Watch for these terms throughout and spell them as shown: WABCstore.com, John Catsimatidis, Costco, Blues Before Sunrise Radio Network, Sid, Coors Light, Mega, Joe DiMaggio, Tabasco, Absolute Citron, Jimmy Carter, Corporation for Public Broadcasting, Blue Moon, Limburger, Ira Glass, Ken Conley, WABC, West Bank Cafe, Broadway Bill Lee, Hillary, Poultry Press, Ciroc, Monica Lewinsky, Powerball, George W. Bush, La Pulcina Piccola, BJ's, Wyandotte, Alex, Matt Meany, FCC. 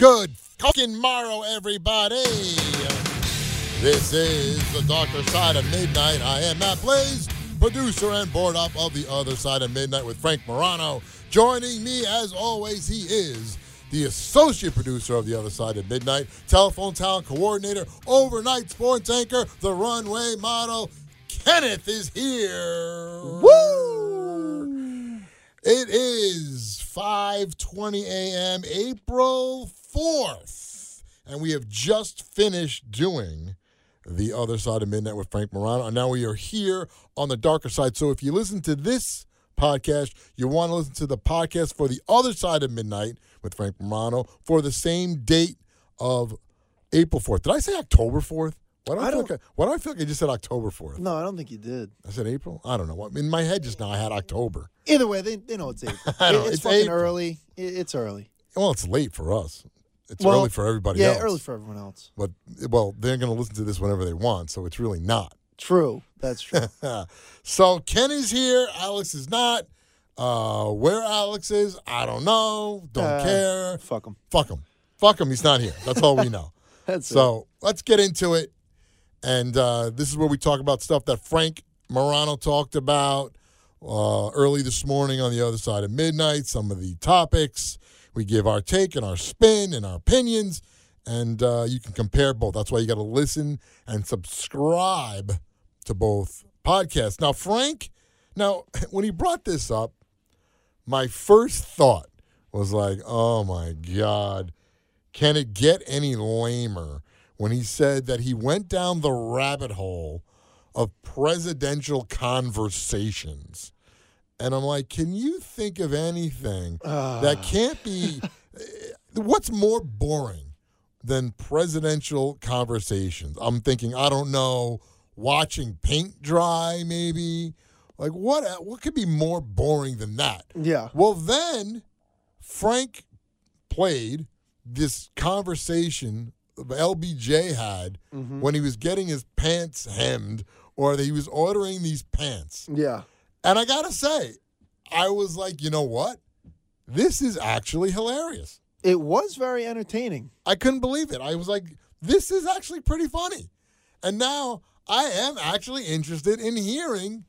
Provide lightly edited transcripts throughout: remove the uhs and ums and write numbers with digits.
Good fucking morrow, everybody. This is The Darker Side of Midnight. I am Matt Blaze, producer and board op of The Other Side of Midnight with Frank Morano. Joining me, as always, he is the associate producer of The Other Side of Midnight, telephone talent coordinator, overnight sports anchor, the runway model. Kenneth is here. Woo! It is 5:20 a.m., April 4th, and we have just finished doing The Other Side of Midnight with Frank Morano, and now we are here on The Darker Side. So if you listen to this podcast, you want to listen to the podcast for The Other Side of Midnight with Frank Morano for the same date of April 4th. Did I say October 4th? Why do I feel like I just said October 4th? No, I don't think you did. I said April? I don't know. In my head just now, I had October. Either way, they know it's April. It's fucking April. Early. It's early. Well, it's late for us. It's early for everybody else. Yeah, early for everyone else. But, well, they're going to listen to this whenever they want, so it's really not. True. That's true. So, Ken is here. Alex is not. Where Alex is, I don't know. Don't care. Fuck him. He's not here. That's all we know. Let's get into it. And this is where we talk about stuff that Frank Morano talked about early this morning on The Other Side of Midnight, some of the topics. We give our take and our spin and our opinions, and you can compare both. That's why you got to listen and subscribe to both podcasts. Now, Frank, when he brought this up, my first thought was like, oh, my God, can it get any lamer? When he said that he went down the rabbit hole of presidential conversations. And I'm like, can you think of anything that can't be... What's more boring than presidential conversations? I'm thinking, I don't know, watching paint dry maybe. Like, what could be more boring than that? Yeah. Well, then Frank played this conversation LBJ had when he was getting his pants hemmed, or that he was ordering these pants. Yeah. And I gotta say, I was like, you know what? This is actually hilarious. It was very entertaining. I couldn't believe it. I was like, this is actually pretty funny. And now I am actually interested in hearing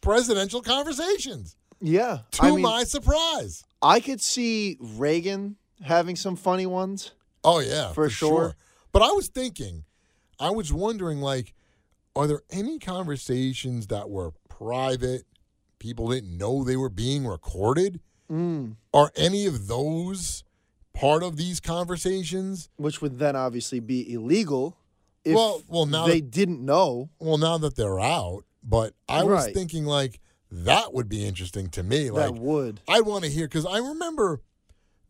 presidential conversations. Yeah. To my surprise. I could see Reagan having some funny ones. Oh, yeah. For sure. But I was wondering, like, are there any conversations that were private? People didn't know they were being recorded? Are any of those part of these conversations? Which would then obviously be illegal if didn't know. Well, now that they're out. But I was thinking, like, that would be interesting to me. Like, that would. I want to hear, because I remember...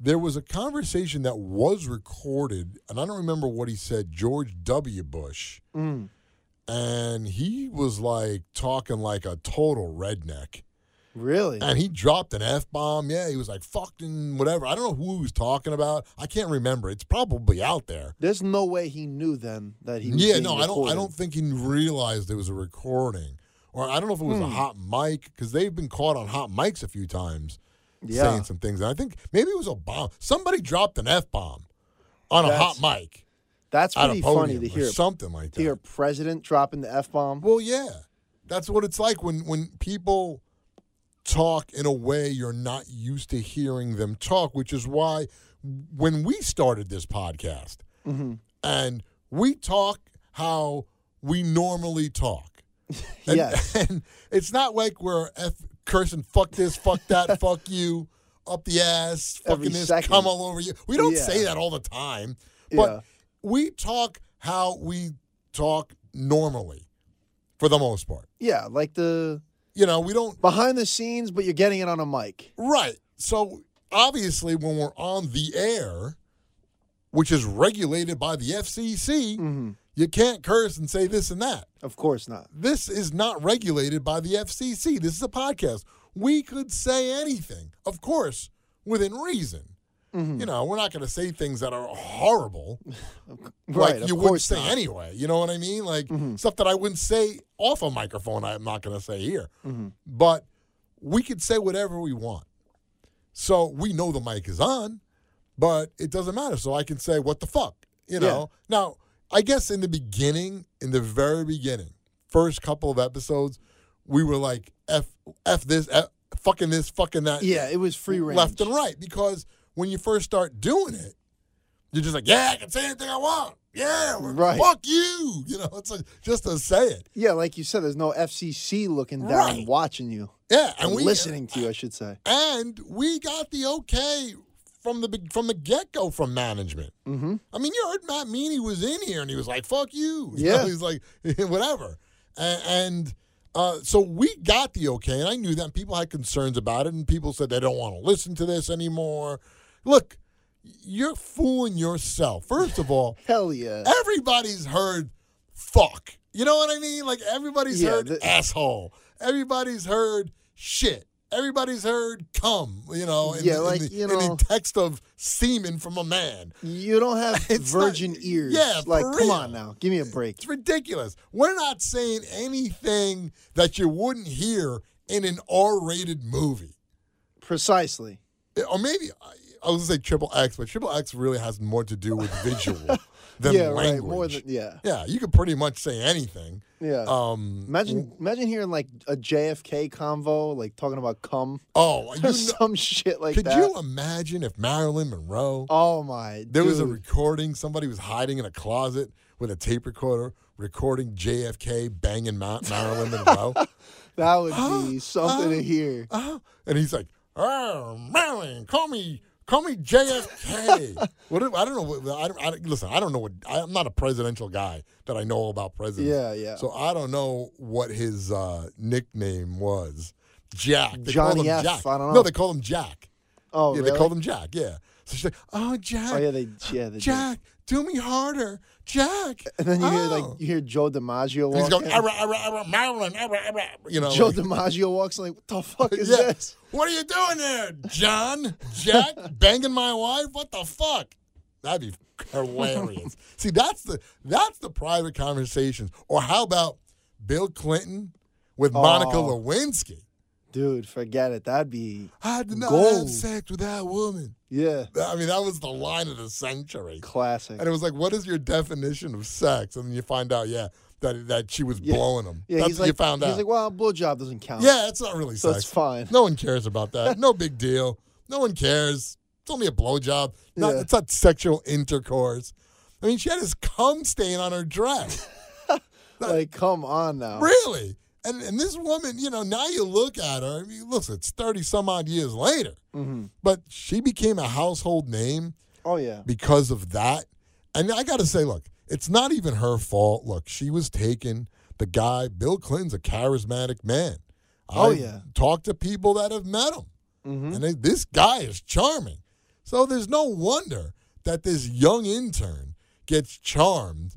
There was a conversation that was recorded, and I don't remember what he said, George W. Bush. And he was, like, talking like a total redneck. Really? And he dropped an F-bomb. Yeah, he was like, fucking whatever. I don't know who he was talking about. I can't remember. It's probably out there. There's no way he knew then that he was being recorded. I don't think he realized there was a recording. Or I don't know if it was a hot mic, because they've been caught on hot mics a few times. Yeah. Saying some things. And I think maybe it was Obama. Somebody dropped an F-bomb on a hot mic. That's pretty funny to hear. Something like that. To hear a president dropping the F-bomb. Well, yeah. That's what it's like when people talk in a way you're not used to hearing them talk, which is why when we started this podcast, and we talk how we normally talk. And it's not like we're cursing, fuck this, fuck that, fuck you, up the ass, fucking this, come all over you. We don't say that all the time, but we talk how we talk normally, for the most part. Yeah, like we don't... Behind the scenes, but you're getting it on a mic. Right. So, obviously, when we're on the air, which is regulated by the FCC... You can't curse and say this and that. Of course not. This is not regulated by the FCC. This is a podcast. We could say anything, of course, within reason. You know, we're not going to say things that are horrible. Like you wouldn't say anyway. You know what I mean? Like stuff that I wouldn't say off a microphone, I'm not going to say here. But we could say whatever we want. So we know the mic is on. but it doesn't matter. So I can say, what the fuck, you know? Yeah. Now, I guess in the beginning, in the very beginning, first couple of episodes, we were like, F this, fucking that. Yeah, it was free range. Left and right. Because when you first start doing it, you're just like, yeah, I can say anything I want. Yeah, right. Fuck you. You know, it's like, just to say it. Yeah, like you said, there's no FCC looking down and watching you. Yeah, and listening to you, I should say. And we got the okay from the get-go from management. Mm-hmm. I mean, you heard Matt Meany was in here, and he was like, fuck you. You know, he's like, whatever. And so we got the okay, and I knew that. People had concerns about it, and people said they don't want to listen to this anymore. Look, you're fooling yourself. First of all, hell yeah. Everybody's heard fuck. You know what I mean? Like, everybody's heard asshole. Everybody's heard shit. Everybody's heard cum, you know, in the text of semen from a man. You don't have virgin ears. Yeah, like, come on now. Give me a break. It's ridiculous. We're not saying anything that you wouldn't hear in an R-rated movie. Precisely. Or maybe, I was going to say triple X, but triple X really has more to do with visual than language. Right. More than, yeah, you could pretty much say anything. Yeah. Imagine hearing like a JFK convo, like talking about cum. Oh, some shit like that. Could you imagine if Marilyn Monroe? Oh my! There was a recording. Somebody was hiding in a closet with a tape recorder, recording JFK banging Marilyn Monroe. That would be something to hear. And he's like, "Oh, Marilyn, call me JFK." I don't know. Listen, I don't know what. I'm not a presidential guy that I know about presidents. Yeah, yeah. So I don't know what his nickname was. Jack. They Johnny F. Jack. I don't know. No, they called him Jack. Oh, yeah, really? They called him Jack. Yeah. So she's like, "Oh, Jack. Oh, yeah, they Jack, do me harder, Jack." And then you hear Joe DiMaggio walking. He's going, Marilyn, you know. Joe DiMaggio walks like, what the fuck is this? What are you doing there, John? Jack banging my wife? What the fuck? That'd be hilarious. See, that's the private conversations. Or how about Bill Clinton with Monica Lewinsky? Dude, forget it. That'd be I did not have sex with that woman. Yeah. I mean, that was the line of the century. Classic. And it was like, what is your definition of sex? And then you find out, that she was blowing him. Yeah, that's what you found out. He's like, well, a blowjob doesn't count. Yeah, it's not really sex. That's fine. No one cares about that. No big deal. No one cares. It's only a blowjob. Yeah. It's not sexual intercourse. I mean, she had this cum stain on her dress. Like, come on now. Really? And this woman, you know, now you look at her, I mean, listen, it's 30-some-odd years later. Mm-hmm. But she became a household name because of that. And I got to say, look, it's not even her fault. Look, she was taken. The guy, Bill Clinton's a charismatic man. Talk to people that have met him. Mm-hmm. And this guy is charming. So there's no wonder that this young intern gets charmed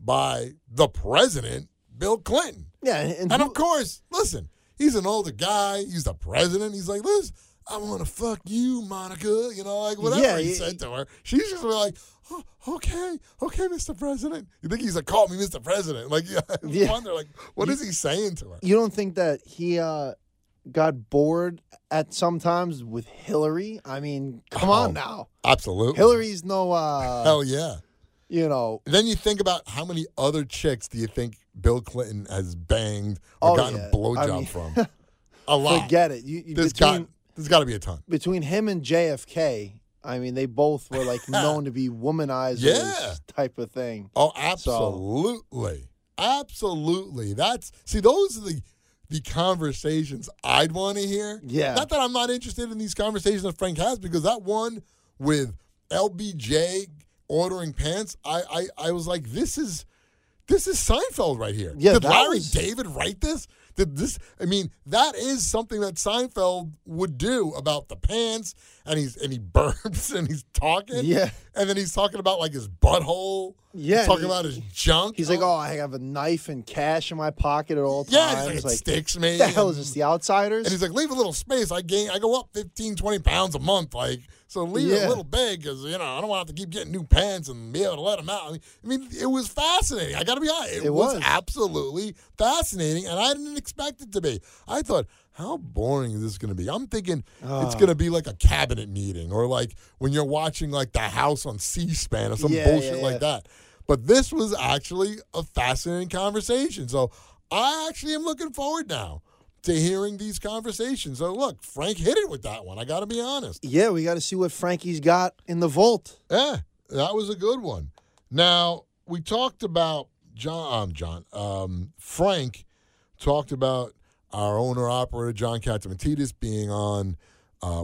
by the president, Bill Clinton. Yeah, and of course, listen, he's an older guy. He's the president. He's like, listen, I want to fuck you, Monica. You know, like whatever he said to her. She's just like, oh, okay, Mr. President. You think he's like, call me Mr. President? Like, I wonder, like, what is he saying to her? You don't think that he got bored at sometimes with Hillary? I mean, come on now. Absolutely. Hillary's no. Hell yeah. You know. Then you think about how many other chicks do you think Bill Clinton has banged or gotten a blowjob from? A lot. Forget it. There's got to be a ton. Between him and JFK, I mean, they both were like known to be womanizers type of thing. Oh, absolutely. So. Absolutely. Those are the conversations I'd want to hear. Yeah. Not that I'm not interested in these conversations that Frank has, because that one with LBJ ordering pants, I was like, this is Seinfeld right here. Yeah, did Larry David write this? I mean, that is something that Seinfeld would do about the pants, and he burps and he's talking. Yeah. And then he's talking about like his butthole. Yeah. He's talking about his junk. He's like, I have a knife and cash in my pocket at all times. Yeah, he's like, it sticks me. What the hell is this, The Outsiders? And he's like, leave a little space. I go up 15, 20 pounds a month. Like, so leave it a little big because, you know, I don't want to have to keep getting new pants and be able to let them out. I mean, it was fascinating. I got to be honest. It was absolutely fascinating, and I didn't expect it to be. I thought, how boring is this going to be? I'm thinking it's going to be like a cabinet meeting or like when you're watching like The House on C-SPAN or some bullshit like that. But this was actually a fascinating conversation. So I actually am looking forward now to hearing these conversations. So look, Frank hit it with that one. I got to be honest. Yeah, we got to see what Frankie's got in the vault. Yeah, that was a good one. Now, we talked about Frank talked about our owner-operator, John Catsimatidis, being on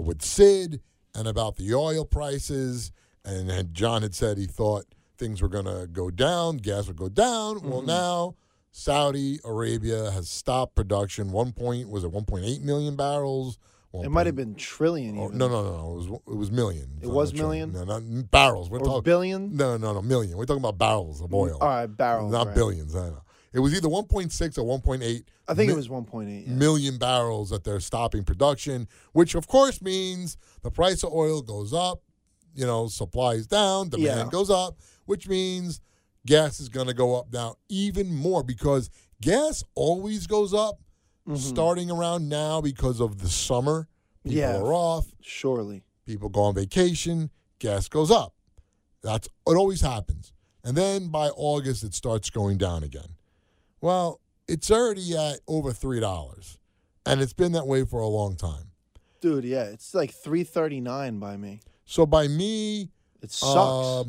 with Sid and about the oil prices. And John had said he thought things were going to go down, gas would go down. Mm-hmm. Well, now Saudi Arabia has stopped production. 1.8 million barrels? It might have been trillion. No. It was million. It was million? Trillion. No, not barrels. We're talking billion? No, million. We're talking about barrels of oil. All right, barrels. Not billions, I know. It was either 1.6 or 1.8. I think it was 1.8. Yeah. Million barrels that they're stopping production, which, of course, means the price of oil goes up, supply is down, demand goes up, which means gas is going to go up now even more because gas always goes up. Mm-hmm. Starting around now because of the summer, people are off. Surely. People go on vacation, gas goes up. It always happens. And then by August, it starts going down again. Well, it's already at over $3, and it's been that way for a long time. Dude, yeah, it's like $3.39 by me. So by me, it sucks.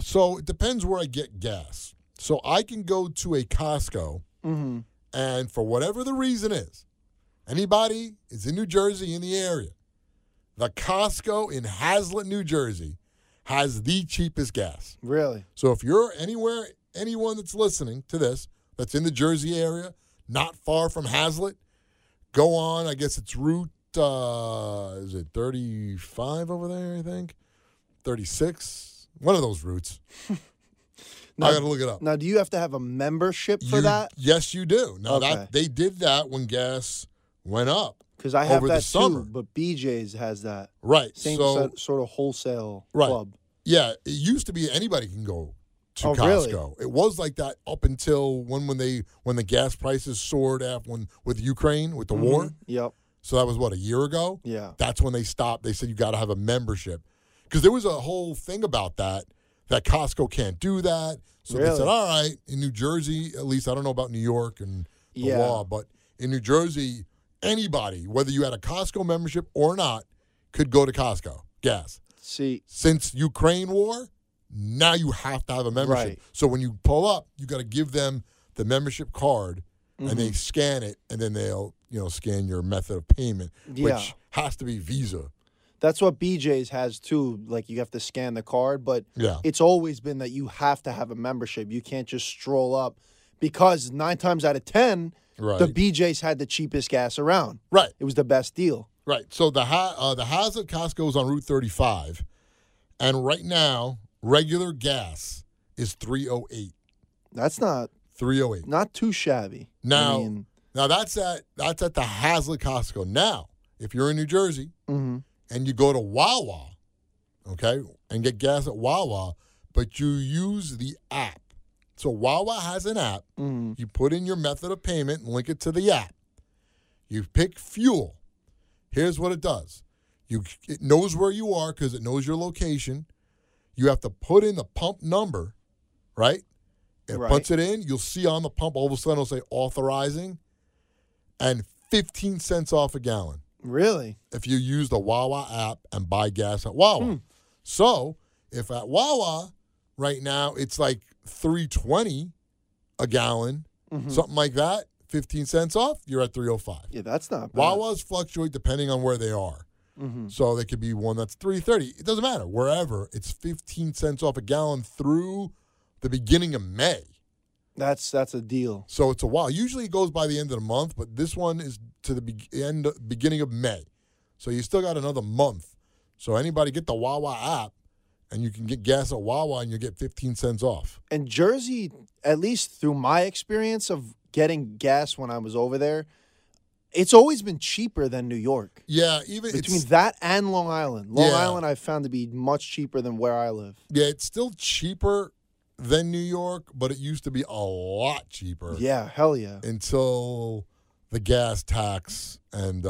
So it depends where I get gas. So I can go to a Costco, mm-hmm. and for whatever the reason is, anybody is in New Jersey in the area, the Costco in Hazlet, New Jersey, has the cheapest gas. Really? So if you're anywhere, anyone that's listening to this that's in the Jersey area, not far from Hazlet, go on. I guess it's route, is it 35 over there, I think? 36? One of those routes. Now, I got to look it up. Now, do you have to have a membership for that? Yes, you do. Now, that they did that when gas went up. Because I have that too, but BJ's has that. Right. Same sort of wholesale club. Yeah, it used to be anybody can go to Costco. Really? It was like that up until when the gas prices soared with Ukraine, with the war. Yep. So that was, a year ago? Yeah. That's when they stopped. They said you got to have a membership. Because there was a whole thing about that Costco can't do that. So they said, all right, in New Jersey, at least, I don't know about New York and the law, but in New Jersey, anybody, whether you had a Costco membership or not, could go to Costco gas. See. Since Ukraine war, now you have to have a membership. Right. So when you pull up, you got to give them the membership card, mm-hmm. and they scan it, and then they'll scan your method of payment, which has to be Visa. That's what BJ's has, too. Like, you have to scan the card. But it's always been that you have to have a membership. You can't just stroll up. Because 9 times out of 10, the BJ's had the cheapest gas around. Right. It was the best deal. Right. So the Hazlet Costco is on Route 35. And right now, regular gas is $3.08. That's not... $3.08. Not too shabby. Now, that's at the Hazlet Costco. Now, if you're in New Jersey... Mm-hmm. And you go to Wawa, okay, and get gas at Wawa, but you use the app. So Wawa has an app. Mm-hmm. You put in your method of payment and link it to the app. You pick fuel. Here's what it does. It knows where you are because it knows your location. You have to put in the pump number, right? It puts it in. You'll see on the pump, all of a sudden, it'll say authorizing and 15 cents off a gallon. Really? If you use the Wawa app and buy gas at Wawa. So, if at Wawa right now it's like $3.20 a gallon, something like that, 15 cents off, you're at $3.05. Yeah, that's not bad. Wawas fluctuate depending on where they are. Mm-hmm. So, they could be one that's $3.30. It doesn't matter. Wherever, it's 15 cents off a gallon through the beginning of May. That's a deal. So it's a while. Usually it goes by the end of the month, but this one is to the beginning of May. So you still got another month. So anybody get the Wawa app, and you can get gas at Wawa, and you get 15 cents off. And Jersey, at least through my experience of getting gas when I was over there, it's always been cheaper than New York. Yeah, even between that and Long Island. Long Island I found to be much cheaper than where I live. Yeah, it's still cheaper than New York, but it used to be a lot cheaper. Yeah, hell yeah. Until the gas tax and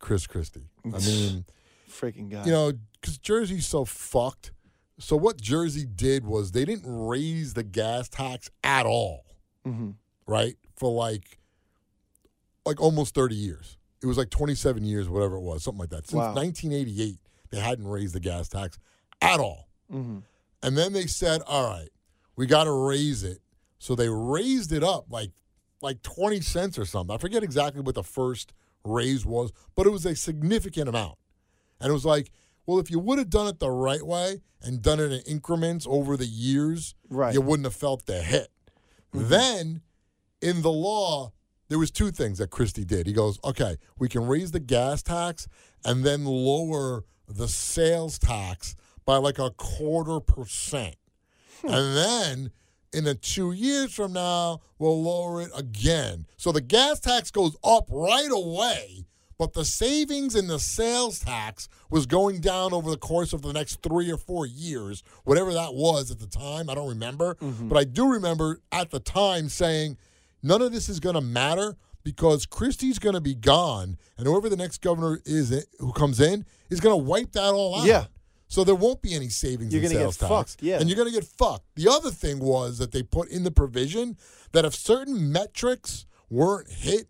Chris Christie. I mean, freaking guy. You know, because Jersey's so fucked. So what Jersey did was they didn't raise the gas tax at all, right? For like almost 30 years. It was like 27 years, whatever it was, something like that. Since 1988, they hadn't raised the gas tax at all. And then they said, all right, we got to raise it. So they raised it up like 20 cents or something. I forget exactly what the first raise was, but it was a significant amount. And it was like, well, if you would have done it the right way and done it in increments over the years, you wouldn't have felt the hit. Then in the law, there was two things that Christie did. He goes, okay, we can raise the gas tax and then lower the sales tax by like 0.25%. And then in the 2 years from now, we'll lower it again. So the gas tax goes up right away, but the savings in the sales tax was going down over the course of the next 3 or 4 years, whatever that was at the time. I don't remember. But I do remember at the time saying none of this is going to matter because Christie's going to be gone, and whoever the next governor is who comes in is going to wipe that all out. Yeah. So there won't be any savings in sales tax. You're going to get fucked, yeah. And you're going to get fucked. The other thing was that they put in the provision that if certain metrics weren't hit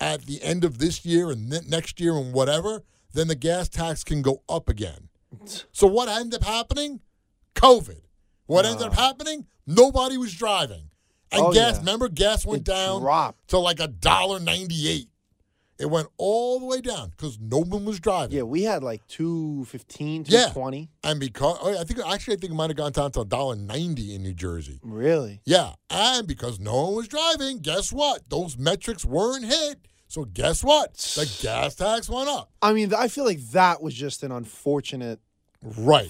at the end of this year and next year and whatever, then the gas tax can go up again. So what ended up happening? COVID. What ended up happening? Nobody was driving. And gas, remember, gas went down to like $1.98. It went all the way down because no one was driving. Yeah, we had like $2.15, $2.20. And because I think it might have gone down to $1.90 in New Jersey. Really? Yeah. And because no one was driving, guess what? Those metrics weren't hit. So guess what? The gas tax went up. I mean, I feel like that was just an unfortunate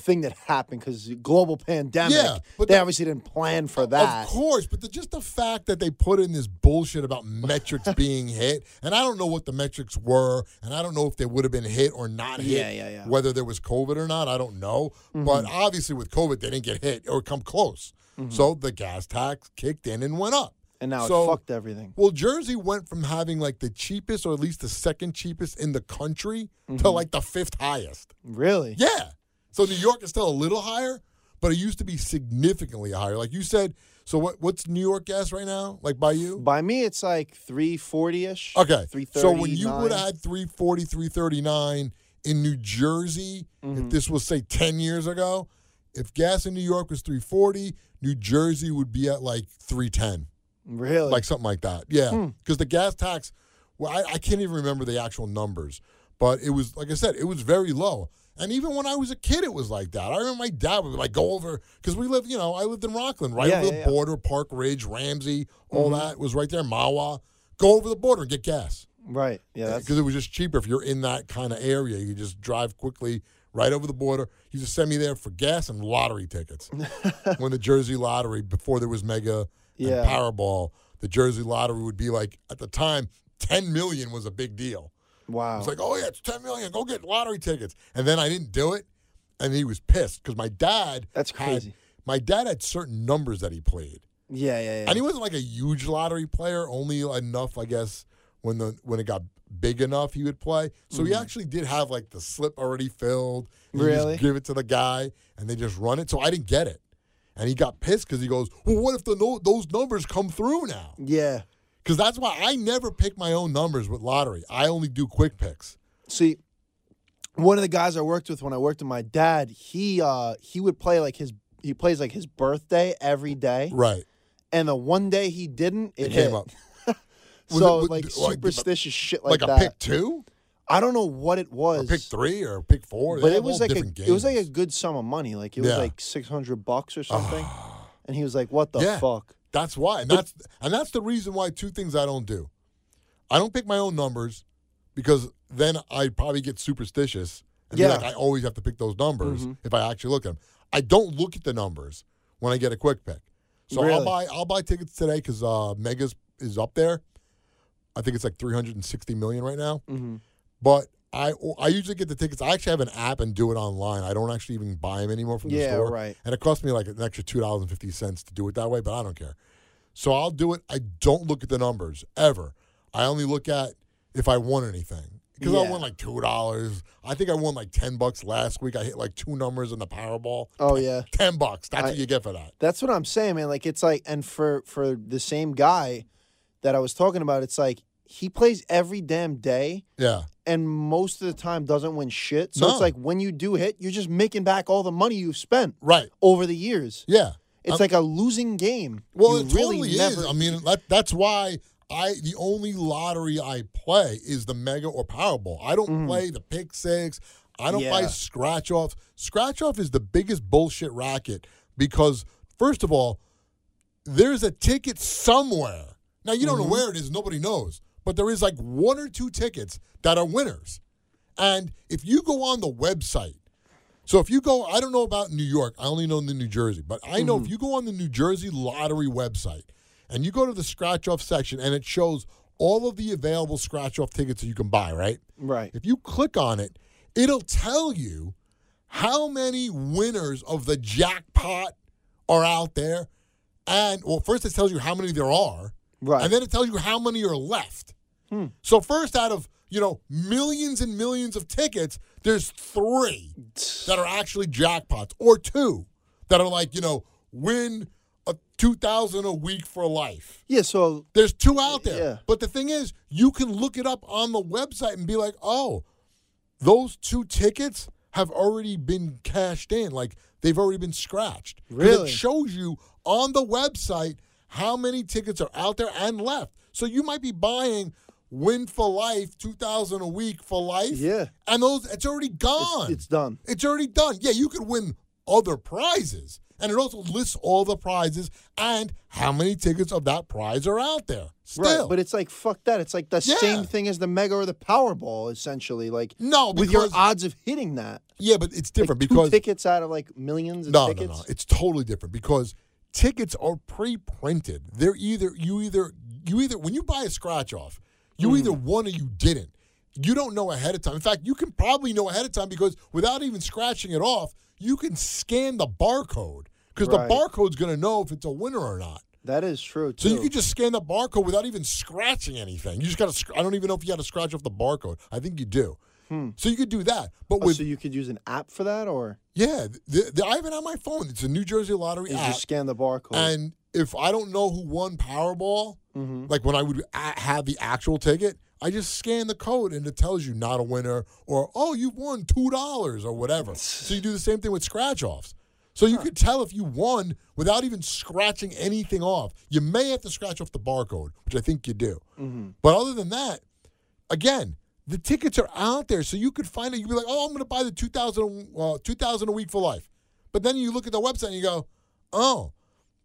thing that happened because the global pandemic. Yeah, but they obviously didn't plan for that. Of course, but just the fact that they put in this bullshit about metrics being hit, and I don't know what the metrics were, and I don't know if they would have been hit or not hit, whether there was COVID or not, I don't know. But obviously with COVID, they didn't get hit or come close. So the gas tax kicked in and went up. And now it fucked everything. Well, Jersey went from having like the cheapest or at least the second cheapest in the country to like the fifth highest. Really? Yeah. So New York is still a little higher, but it used to be significantly higher. Like you said, so what's New York gas right now? Like by you? By me, it's like 340-ish. Okay. 339. So when you would have had 340, 339 in New Jersey, if this was, say, 10 years ago, if gas in New York was 340, New Jersey would be at like 310. Really? Like something like that. Yeah. Because the gas tax, well, I can't even remember the actual numbers, but it was, like I said, it was very low. And even when I was a kid, it was like that. I remember my dad would like go over, because I lived in Rockland, right over the border, Park Ridge, Ramsey, all that was right there, Mawa. Go over the border and get gas. Right, yeah. Because it was just cheaper if you're in that kind of area. You just drive quickly right over the border. You just send me there for gas and lottery tickets. When the Jersey Lottery, before there was Mega and Powerball, the Jersey Lottery would be like, at the time, $10 million was a big deal. Wow. It's like, oh, yeah, it's $10 million. Go get lottery tickets. And then I didn't do it, and he was pissed because my dad – that's crazy. My dad had certain numbers that he played. Yeah. And he wasn't like a huge lottery player, only enough, I guess, when it got big enough he would play. So he actually did have like the slip already filled. Really? Just give it to the guy, and they just run it. So I didn't get it. And he got pissed because he goes, well, what if those numbers come through now? Yeah. Because that's why I never pick my own numbers with lottery. I only do quick picks. See, one of the guys I worked with when I worked with my dad, he would play like his birthday every day. Right. And the one day he didn't, it came up. So like superstitious shit like that. Like a pick two? I don't know what it was. Or pick three or pick four. But it was like a good sum of money. Like it was like $600 or something. And he was like, "What the fuck?" That's why. And that's the reason why two things I don't do. I don't pick my own numbers because then I probably get superstitious and be like, I always have to pick those numbers if I actually look at them. I don't look at the numbers when I get a quick pick. So really? I'll buy tickets today because Mega's is up there. I think it's like $360 million right now. Mm-hmm. But I usually get the tickets. I actually have an app and do it online. I don't actually even buy them anymore from the store. Right. And it costs me like an extra $2.50 to do it that way, but I don't care. So I'll do it. I don't look at the numbers ever. I only look at if I won anything. Because I won like $2. I think I won like $10 last week. I hit like two numbers in the Powerball. Oh, yeah. $10. That's what you get for that. That's what I'm saying, man. Like, it's like, and for the same guy that I was talking about, it's like, he plays every damn day. Yeah. And most of the time doesn't win shit. So it's like when you do hit, you're just making back all the money you've spent over the years. Yeah. It's like a losing game. Well, it really is. I mean, that's why the only lottery I play is the Mega or Powerball. I don't play the Pick Six. I don't buy scratch-offs. Scratch-off is the biggest bullshit racket because, first of all, there's a ticket somewhere. Now, you don't know where it is. Nobody knows. But there is like one or two tickets that are winners. And if you go on the website, so if you go, I don't know about New York. I only know the New Jersey. But I know if you go on the New Jersey Lottery website and you go to the scratch-off section and it shows all of the available scratch-off tickets that you can buy, right? Right. If you click on it, it'll tell you how many winners of the jackpot are out there. And, well, first it tells you how many there are. Right. And then it tells you how many are left. So first, out of, millions and millions of tickets, there's three that are actually jackpots or two that are like, win $2,000 a week for life. Yeah, so there's two out there. Yeah. But the thing is, you can look it up on the website and be like, oh, those two tickets have already been cashed in. Like, they've already been scratched. Really? It shows you on the website how many tickets are out there and left. So you might be buying win for life, $2,000 a week for life. Yeah. And it's already gone. It's done. It's already done. Yeah, you could win other prizes. And it also lists all the prizes and how many tickets of that prize are out there still. Right, but it's like, fuck that. It's like the same thing as the Mega or the Powerball, essentially. Like, no, because, with your odds of hitting that. Yeah, but it's different like because tickets out of like millions of tickets. No, it's totally different because tickets are pre-printed. They're either when you buy a scratch off, you either won or you didn't. You don't know ahead of time. In fact, you can probably know ahead of time because without even scratching it off, you can scan the barcode because the barcode's going to know if it's a winner or not. That is true, too. So you can just scan the barcode without even scratching anything. You just got to. I don't even know if you got to scratch off the barcode. I think you do. So you could do that, but so you could use an app for that, or I have it on my phone. It's a New Jersey Lottery app. You just scan the barcode, and if I don't know who won Powerball, like when I would have the actual ticket, I just scan the code, and it tells you not a winner, or you won $2 or whatever. So you do the same thing with scratch offs. So you could tell if you won without even scratching anything off. You may have to scratch off the barcode, which I think you do. But other than that, again, the tickets are out there, so you could find it. You'd be like, I'm going to buy the $2,000 a week for life. But then you look at the website and you go,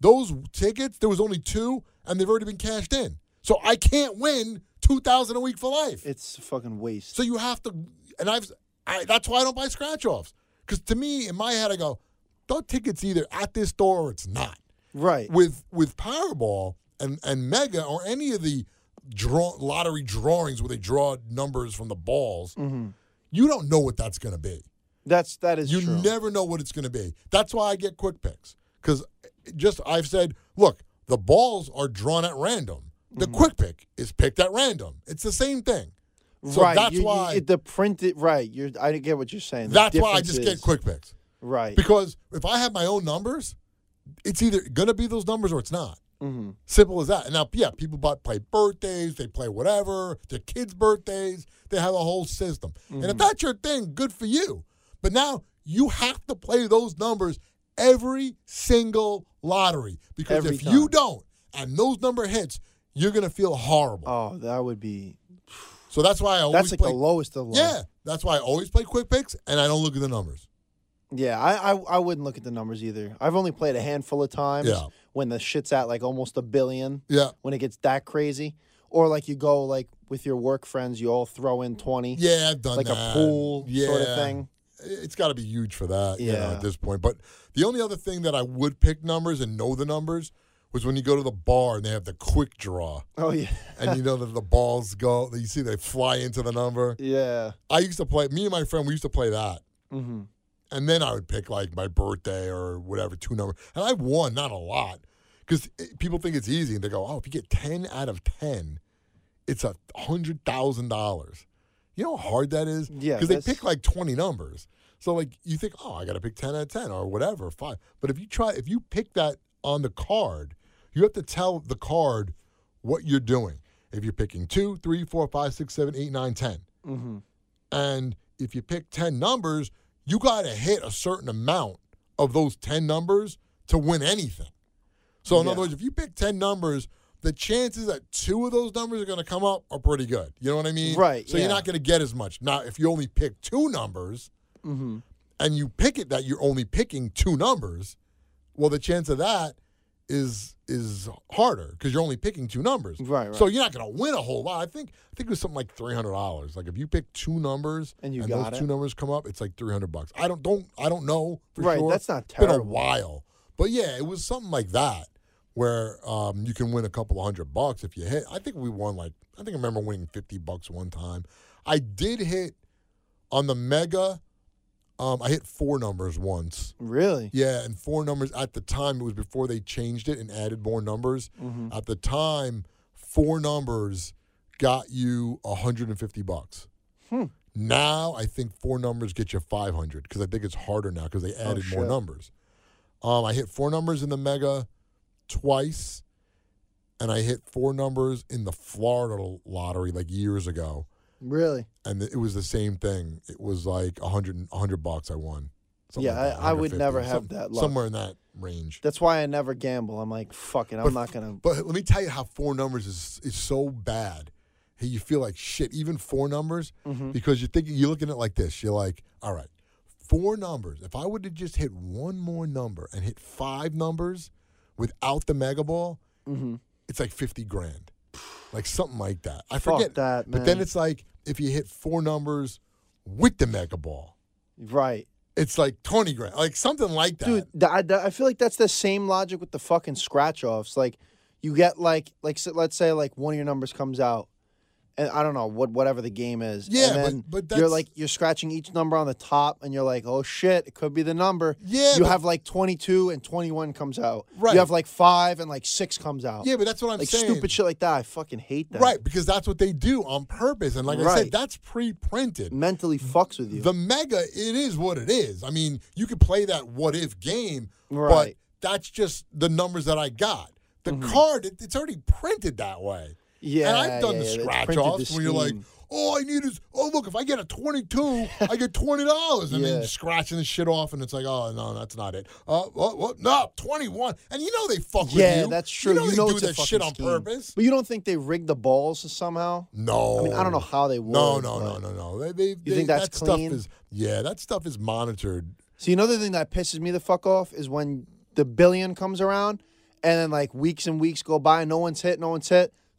those tickets, there was only two, and they've already been cashed in. So I can't win $2,000 a week for life. It's a fucking waste. So you have to, and that's why I don't buy scratch-offs. Because to me, in my head, I go, that ticket's either at this store or it's not. Right. With Powerball and Mega or any of the lottery drawings where they draw numbers from the balls, you don't know what that's going to be. That is true. You never know what it's going to be. That's why I get quick picks because I've said, look, the balls are drawn at random. The quick pick is picked at random. It's the same thing. So that's why. The printed, right. I get what you're saying. That's why I just get quick picks. Right. Because if I have my own numbers, it's either going to be those numbers or it's not. Simple as that. And now, people play birthdays, they play whatever, their kids' birthdays, they have a whole system. And if that's your thing, good for you. But now you have to play those numbers every single lottery because every time. You don't and those number hits, you're going to feel horrible. Oh, that would be. So that's why I always play. That's like the lowest of low. Yeah, that's why I always play quick picks and I don't look at the numbers. Yeah, I wouldn't look at the numbers either. I've only played a handful of times when the shit's at like almost a billion. Yeah. When it gets that crazy. Or like you go like with your work friends, you all throw in 20. Yeah, I've done like that. Like a pool sort of thing. It's got to be huge for that you know, at this point. But the only other thing that I would pick numbers and know the numbers was when you go to the bar and they have the quick draw. Oh, yeah. And you know that the balls go. You see they fly into the number. Yeah. I used to play. Me and my friend, we used to play that. Mm-hmm. And then I would pick, like, my birthday or whatever, two numbers. And I won, not a lot, because people think it's easy. And they go, oh, if you get 10 out of 10, it's $100,000. You know how hard that is? Yeah. Because they pick, like, 20 numbers. So, like, you think, oh, I got to pick 10 out of 10 or whatever, 5. But if you pick that on the card, you have to tell the card what you're doing. If you're picking 2, 3, 4, 5, 6, 7, 8, 9, 10. Mm-hmm. And if you pick 10 numbers, you got to hit a certain amount of those 10 numbers to win anything. So, in other words, if you pick 10 numbers, the chances that 2 of those numbers are going to come up are pretty good. You know what I mean? Right. So, you're not going to get as much. Now, if you only pick 2 numbers and you pick it that you're only picking 2 numbers, well, the chance of that is harder because you're only picking 2 numbers. Right. So you're not going to win a whole lot. I think it was something like $300. Like if you pick 2 numbers and those 2 numbers come up, it's like $300. I don't know for sure. Right, that's not terrible. It's been a while. But yeah, it was something like that where you can win a couple of $100 if you hit. I think we won I remember winning $50 one time. I did hit on the Mega. I hit 4 numbers once. Really? Yeah, and 4 numbers at the time. It was before they changed it and added more numbers. Mm-hmm. At the time, 4 numbers got you $150. Now I think 4 numbers get you $500 because I think it's harder now because they added more numbers. I hit 4 numbers in the Mega twice, and I hit 4 numbers in the Florida lottery like years ago. Really? And it was the same thing. It was like $100 I won. I would never have that luck. Somewhere in that range. That's why I never gamble. I'm like, fuck it, I'm not going to. But let me tell you how 4 numbers is so bad. Hey, you feel like shit, even 4 numbers, because you're looking at it like this. You're like, all right, 4 numbers. If I would have just hit one more number and hit 5 numbers without the Mega Ball, it's like $50,000. Like something like that. I forget that, man. But then it's like if you hit 4 numbers with the Mega Ball, right? It's like $20,000, like something like that. Dude, I feel like that's the same logic with the fucking scratch offs. Like you get like let's say like one of your numbers comes out, and I don't know whatever the game is. Yeah, and then but that's... you're scratching each number on the top, and you're like, oh shit, it could be the number. Yeah, you have like 22 and 21 comes out. Right, you have like 5 and like 6 comes out. Yeah, but that's what I'm saying. Like stupid shit like that, I fucking hate that. Right, because that's what they do on purpose, and like I said, that's pre-printed. Mentally fucks with you. The Mega, it is what it is. I mean, you could play that what if game, but that's just the numbers that I got. The card, it's already printed that way. Yeah, and I've done the scratch-offs where you're like, all I need is, look, if I get a 22, I get $20. And then scratching the shit off, and it's like, oh, no, that's not it. No, 21. And you know they fuck with you. Yeah, that's true. You know they do that shit on purpose. But you don't think they rigged the balls somehow? No. I mean, I don't know how they would. No. You think that's clean? That stuff is monitored. See, another thing that pisses me the fuck off is when the billion comes around, and then, like, weeks and weeks go by, no one's hit.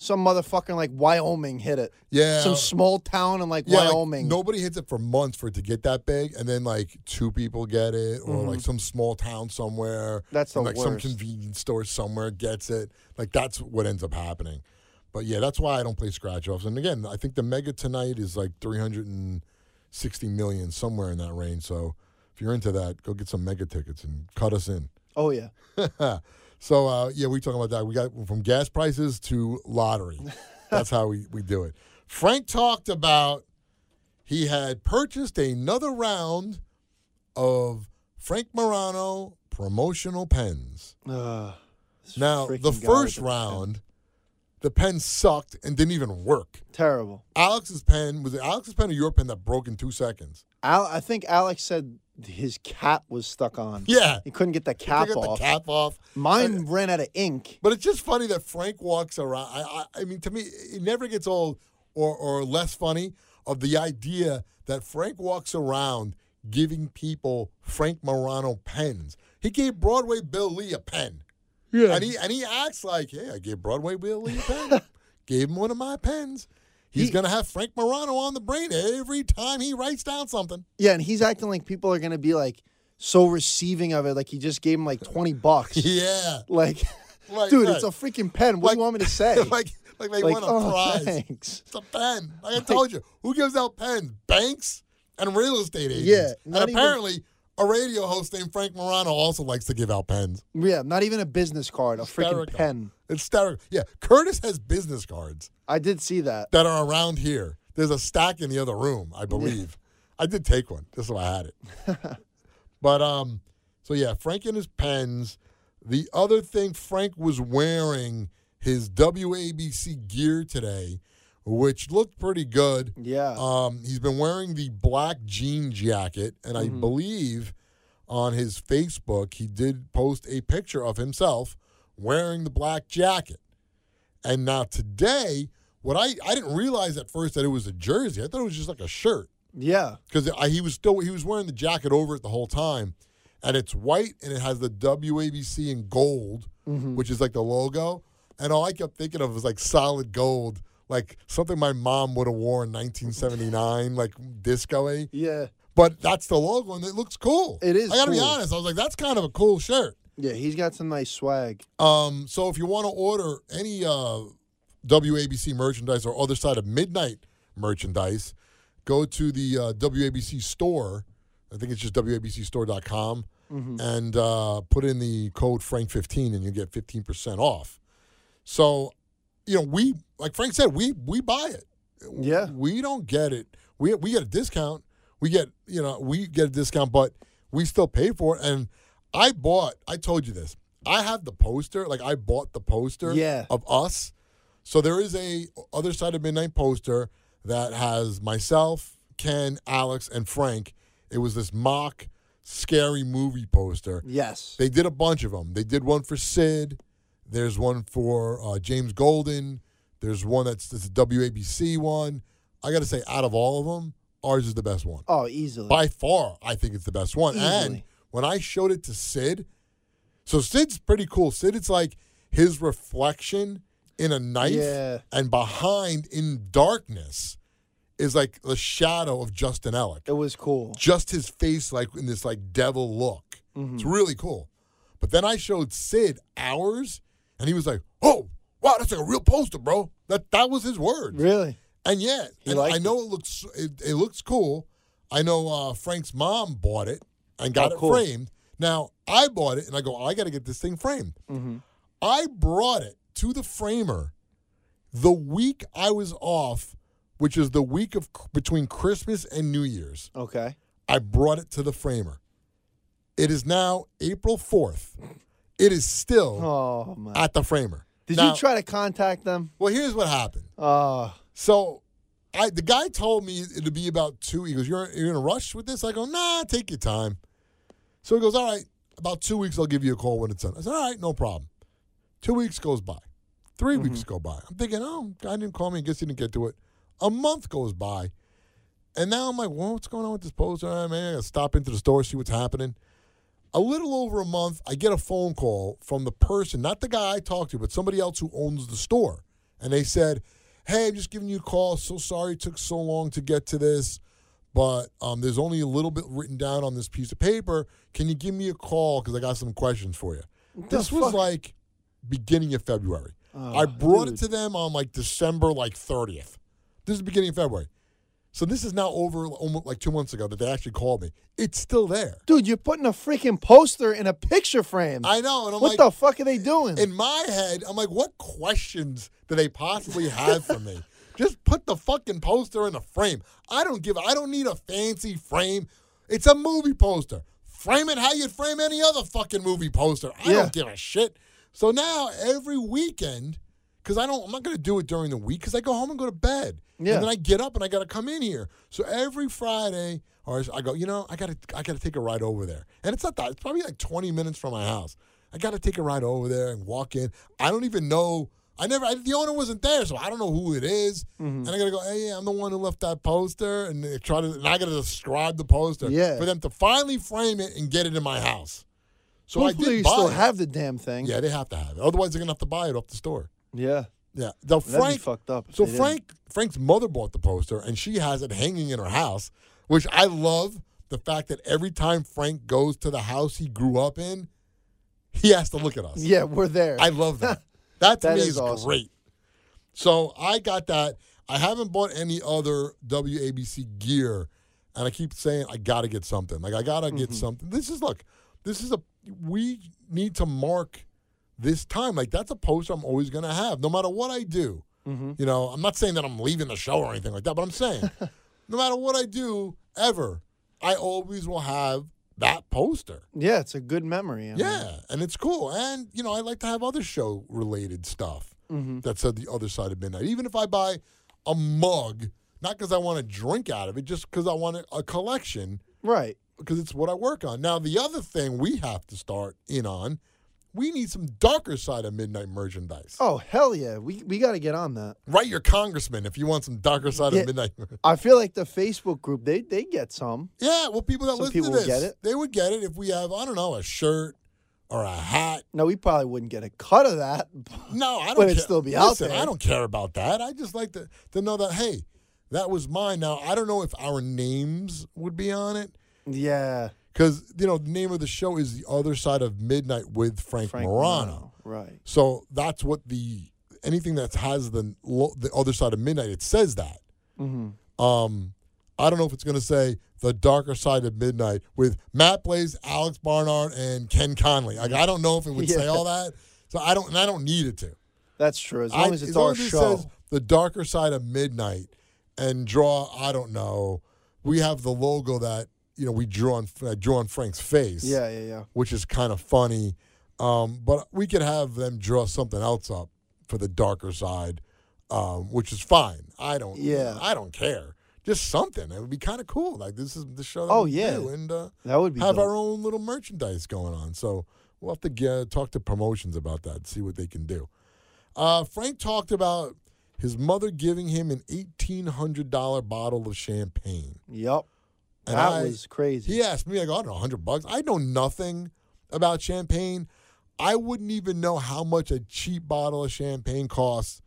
Some motherfucker like Wyoming hit it. Yeah. Some small town in Wyoming. Like, nobody hits it for months for it to get that big, and then like 2 people get it, or like some small town somewhere. That's the worst. Some convenience store somewhere gets it. Like that's what ends up happening. But yeah, that's why I don't play scratch offs. And again, I think the Mega tonight is like $360 million, somewhere in that range. So if you're into that, go get some Mega tickets and cut us in. Oh yeah. So, we talking about that. We got from gas prices to lottery. That's how we do it. Frank talked about he had purchased another round of Frank Morano promotional pens. Now, the first round, the pen sucked and didn't even work. Terrible. Was it Alex's pen or your pen that broke in 2 seconds? I think Alex said his cap was stuck on. Yeah. He couldn't get the cap off. Mine ran out of ink. But it's just funny that Frank walks around. I mean, to me, it never gets old or less funny of the idea that Frank walks around giving people Frank Morano pens. He gave Broadway Bill Lee a pen. Yeah. And he acts like, yeah, I gave Broadway Bill Lee a pen. Gave him one of my pens. He's going to have Frank Morano on the brain every time he writes down something. Yeah, and he's acting like people are going to be, like, so receiving of it. Like, he just gave him, like, $20. Yeah. Like dude, it's a freaking pen. What do you want me to say? Like they won a prize. Thanks. It's a pen. Like I told you. Who gives out pens? Banks and real estate agents. Yeah. And apparently... a radio host named Frank Morano also likes to give out pens. Yeah, not even a business card, a freaking pen. It's hysterical. Yeah, Curtis has business cards. I did see that. That are around here. There's a stack in the other room, I believe. Yeah. I did take one. This is why I had it. But, so yeah, Frank and his pens. The other thing, Frank was wearing his WABC gear today, which looked pretty good. Yeah. He's been wearing the black jean jacket, and I believe on his Facebook he did post a picture of himself wearing the black jacket. And now today, what I didn't realize at first that it was a jersey. I thought it was just like a shirt. Yeah. Because he was wearing the jacket over it the whole time, and it's white, and it has the WABC in gold, which is like the logo. And all I kept thinking of was like solid gold. Like something my mom would have worn in 1979, like disco-y. Yeah. But that's the logo, and it looks cool. It is. I gotta be honest. I was like, that's kind of a cool shirt. Yeah, he's got some nice swag. So if you want to order any WABC merchandise or Other Side of Midnight merchandise, go to the WABC store. I think it's just WABCstore.com, and put in the code Frank15, and you get 15% off. So. You know, we, like Frank said, we buy it. Yeah. We don't get it. We get a discount. We get a discount, but we still pay for it. And I told you this. I have the poster. Like, I bought the poster of us. So there is a Other Side of Midnight poster that has myself, Ken, Alex, and Frank. It was this mock scary movie poster. Yes. They did a bunch of them. They did one for Sid. There's one for James Golden. There's one that's a WABC one. I got to say, out of all of them, ours is the best one. Oh, easily. By far, I think it's the best one. Easily. And when I showed it to Sid, so Sid's pretty cool. Sid, it's like his reflection in a knife, and behind in darkness is like the shadow of Justin Ellick. It was cool. Just his face, like in this like devil look. Mm-hmm. It's really cool. But then I showed Sid ours. And he was like, "Oh, wow, that's like a real poster, bro." That was his word. Really? And yeah, and I know it looks cool. I know Frank's mom bought it and got it framed. Now I bought it and I go, "I got to get this thing framed." Mm-hmm. I brought it to the framer the week I was off, which is the week of between Christmas and New Year's. Okay. I brought it to the framer. It is now April 4th. It is still at the framer. Did you try to contact them? Well, here's what happened. So the guy told me it'll be about 2 weeks. He goes, you're in a rush with this? I go, nah, take your time. So he goes, all right, about 2 weeks I'll give you a call when it's done. I said, all right, no problem. 2 weeks goes by. 3 weeks go by. I'm thinking, oh, guy didn't call me. I guess he didn't get to it. A month goes by. And now I'm like, well, what's going on with this poster? All right, man, I got to stop into the store, see what's happening. A little over a month, I get a phone call from the person, not the guy I talked to, but somebody else who owns the store. And they said, hey, I'm just giving you a call. So sorry it took so long to get to this, but there's only a little bit written down on this piece of paper. Can you give me a call because I got some questions for you? This was like beginning of February. I brought it to them on like December 30th. This is the beginning of February. So this is now over almost like 2 months ago that they actually called me. It's still there. Dude, you're putting a freaking poster in a picture frame. I know. And I'm what the fuck are they doing? In my head, I'm like, what questions do they possibly have for me? Just put the fucking poster in a frame. I don't need a fancy frame. It's a movie poster. Frame it how you'd frame any other fucking movie poster. I don't give a shit. So now every weekend... Because I'm not going to do it during the week because I go home and go to bed. Yeah. And then I get up and I got to come in here. So every Friday, or I go, you know, I got to take a ride over there. And it's not that. It's probably like 20 minutes from my house. I got to take a ride over there and walk in. I don't even know. The owner wasn't there, so I don't know who it is. Mm-hmm. And I got to go, hey, yeah, I'm the one who left that poster. And they try to, and I got to describe the poster for them to finally frame it and get it in my house. So hopefully I did buy still it. Have the damn thing. Yeah, they have to have it. Otherwise, they're going to have to buy it off the store. Yeah. Yeah. Now, that'd be fucked up. So Frank's mother bought the poster, and she has it hanging in her house, which I love the fact that every time Frank goes to the house he grew up in, he has to look at us. Yeah, we're there. I love that. That to me is awesome. Great. So I got that. I haven't bought any other WABC gear, and I keep saying I got to get something. Like, I got to get something. We need to mark this time. Like, that's a poster I'm always going to have, no matter what I do. Mm-hmm. You know, I'm not saying that I'm leaving the show or anything like that, but I'm saying no matter what I do ever, I always will have that poster. Yeah, it's a good memory. I mean, and it's cool. And, you know, I like to have other show-related stuff that's on the other side of midnight. Even if I buy a mug, not because I want to drink out of it, just because I want a collection. Right. Because it's what I work on. Now, the other thing we have to start in on, we need some Darker Side of Midnight merchandise. Oh, hell yeah. We got to get on that. Write your congressman if you want some Darker Side of Midnight. I feel like the Facebook group, they get some. Yeah, well, people that listen to this, get it. They would get it if we have, I don't know, a shirt or a hat. No, we probably wouldn't get a cut of that. No, I don't care. But it'd still be out there. I don't care about that. I just like to know that, hey, that was mine. Now, I don't know if our names would be on it. Yeah. Because, you know, the name of the show is The Other Side of Midnight with Frank Morano. Right. So that's what anything that has the Other Side of Midnight, it says that. Mm-hmm. I don't know if it's going to say The Darker Side of Midnight with Matt Blaze, Alex Barnard, and Ken Conley. Like, I don't know if it would say all that. So I don't need it to. That's true. As long as it's our show. It says The Darker Side of Midnight and draw, I don't know. We have the logo that, you know, I drew on Frank's face. Yeah. Which is kind of funny. But we could have them draw something else up for The Darker Side, which is fine. I don't care. Just something. It would be kind of cool. Like, this is the show that we do. And that would be have our own little merchandise going on. So we'll have to talk to promotions about that and see what they can do. Frank talked about his mother giving him an $1,800 bottle of champagne. Yep. And that was crazy. He asked me, like, I don't know, $100. I know nothing about champagne. I wouldn't even know how much a cheap bottle of champagne costs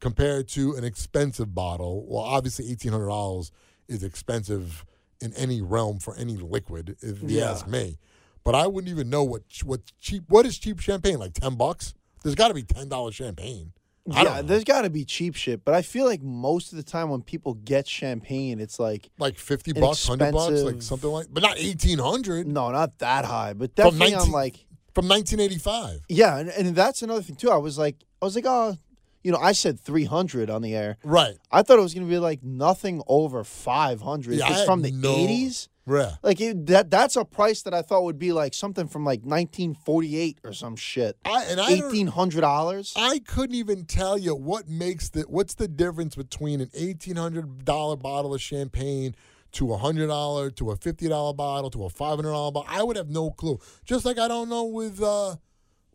compared to an expensive bottle. Well, obviously, $1,800 is expensive in any realm for any liquid, if you ask me. But I wouldn't even know what is cheap champagne, like $10? There's got to be $10 champagne. Yeah, there's got to be cheap shit, but I feel like most of the time when people get champagne, it's like $50, $100, like something like, but not $1,800. No, not that high, but definitely from 1985. Yeah, and that's another thing too. I was like, oh, you know, I said $300 on the air. Right. I thought it was gonna be like nothing over $500. Yeah, it's from the 80s. Yeah. Like, that's a price that I thought would be like something from like 1948 or some shit. $1,800. I couldn't even tell you what makes what's the difference between an $1,800 bottle of champagne to $100 to a $50 bottle to a $500 bottle. I would have no clue. Just like I don't know with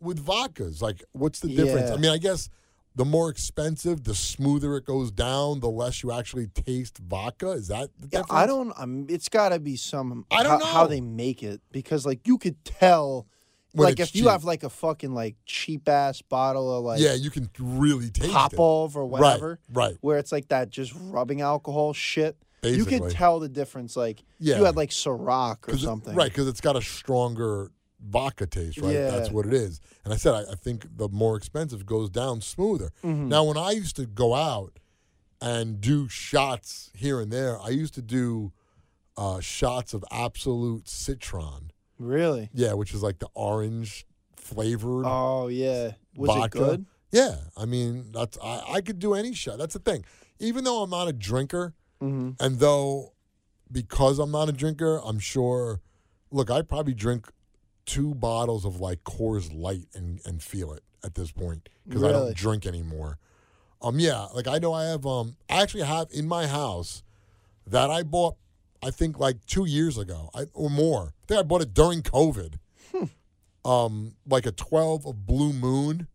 vodkas, like what's the difference? I mean, I guess the more expensive, the smoother it goes down, the less you actually taste vodka. Is that the difference? I don't. It's got to be some. I don't know how they make it, because like you could tell, when like if cheap. You have like a fucking like cheap ass bottle of like you can really taste Popov or whatever, right? Where it's like that just rubbing alcohol shit. Basically. You could tell the difference. Like you had like Ciroc or something, right? Because it's got a stronger vodka taste, right? Yeah. That's what it is. And I said, I think the more expensive goes down smoother. Mm-hmm. Now, when I used to go out and do shots here and there, I used to do shots of Absolute Citron. Really? Yeah, which is like the orange flavored. Oh, yeah. Was vodka. It good? Yeah. I mean, that's I could do any shot. That's the thing. Even though I'm not a drinker, and though because I'm not a drinker, I'm sure, look, I probably drink 2 bottles of like Coors Light and feel it at this point, because I don't drink anymore. Like I know I have I actually have in my house that I bought, I think like 2 years ago or more. I think I bought it during COVID. Like a 12 of Blue Moon.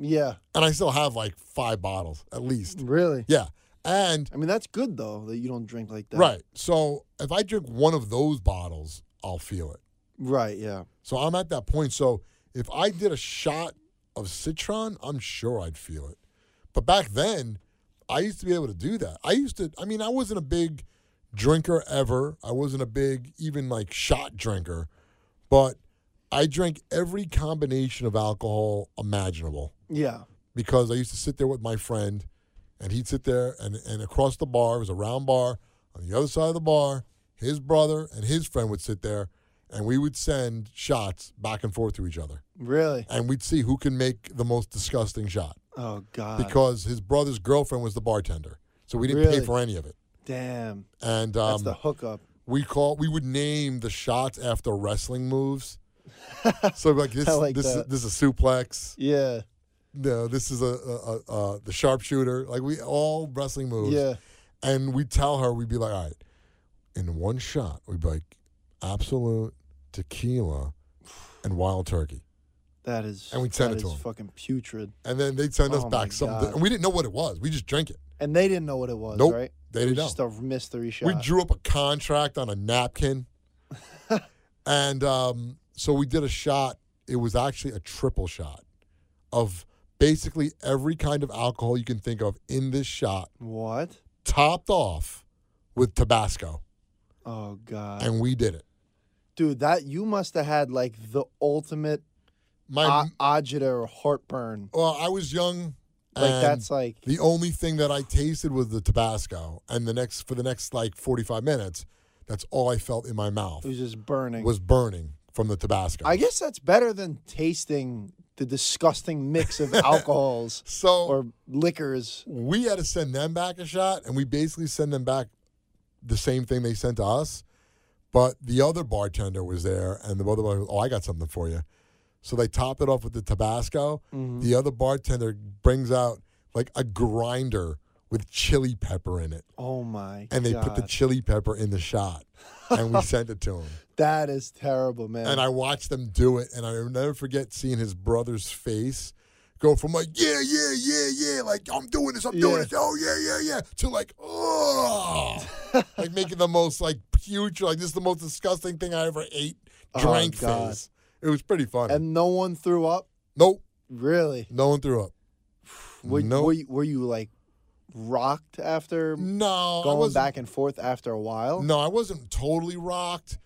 Yeah. And I still have like 5 bottles at least. Really? Yeah. And I mean, that's good, though, that you don't drink like that. Right. So if I drink one of those bottles, I'll feel it. Right, yeah. So I'm at that point. So if I did a shot of Citron, I'm sure I'd feel it. But back then, I used to be able to do that. I wasn't a big drinker ever. I wasn't a big, even like shot drinker. But I drank every combination of alcohol imaginable. Yeah. Because I used to sit there with my friend, and he'd sit there, and across the bar, it was a round bar, on the other side of the bar, his brother and his friend would sit there, and we would send shots back and forth to each other. Really? And we'd see who can make the most disgusting shot. Oh, God. Because his brother's girlfriend was the bartender. So we didn't pay for any of it. Damn. And that's the hookup. We would name the shots after wrestling moves. So like this is a suplex. Yeah. No, this is the sharpshooter. Like we all wrestling moves. Yeah. And we'd tell her, we'd be like, all right, in one shot, we'd be like, absolute, tequila, and wild turkey. That is, and we'd send it to them. Fucking putrid. And then they'd send us back something, and we didn't know what it was. We just drank it. And they didn't know what it was. Nope, right? They didn't know. Just a mystery shot. We drew up a contract on a napkin, and so we did a shot. It was actually a triple shot of basically every kind of alcohol you can think of in this shot. What? Topped off with Tabasco. Oh, God. And we did it. Dude, that you must have had, like, the ultimate agita or heartburn. Well, I was young. Like, that's, like... The only thing that I tasted was the Tabasco. And for the next, like, 45 minutes, that's all I felt in my mouth. It was just burning. Was burning from the Tabasco. I guess that's better than tasting the disgusting mix of alcohols or liquors. We had to send them back a shot, and we basically send them back the same thing they sent to us, but the other bartender was there, and the other bartender was, I got something for you. So they topped it off with the Tabasco. Mm-hmm. The other bartender brings out, like, a grinder with chili pepper in it. Oh, my God. And they put the chili pepper in the shot, and we sent it to him. That is terrible, man. And I watched them do it, and I'll never forget seeing his brother's face go from, like, yeah, yeah, yeah, yeah, like, I'm doing this, oh, yeah, yeah, yeah, to, like, oh, like, making the most, like, huge, like, this is the most disgusting thing I ever ate, drank face. It was pretty funny. And no one threw up? Nope. Really? No one threw up. Were you, like, rocked after? No. Going back and forth after a while? No, I wasn't totally rocked.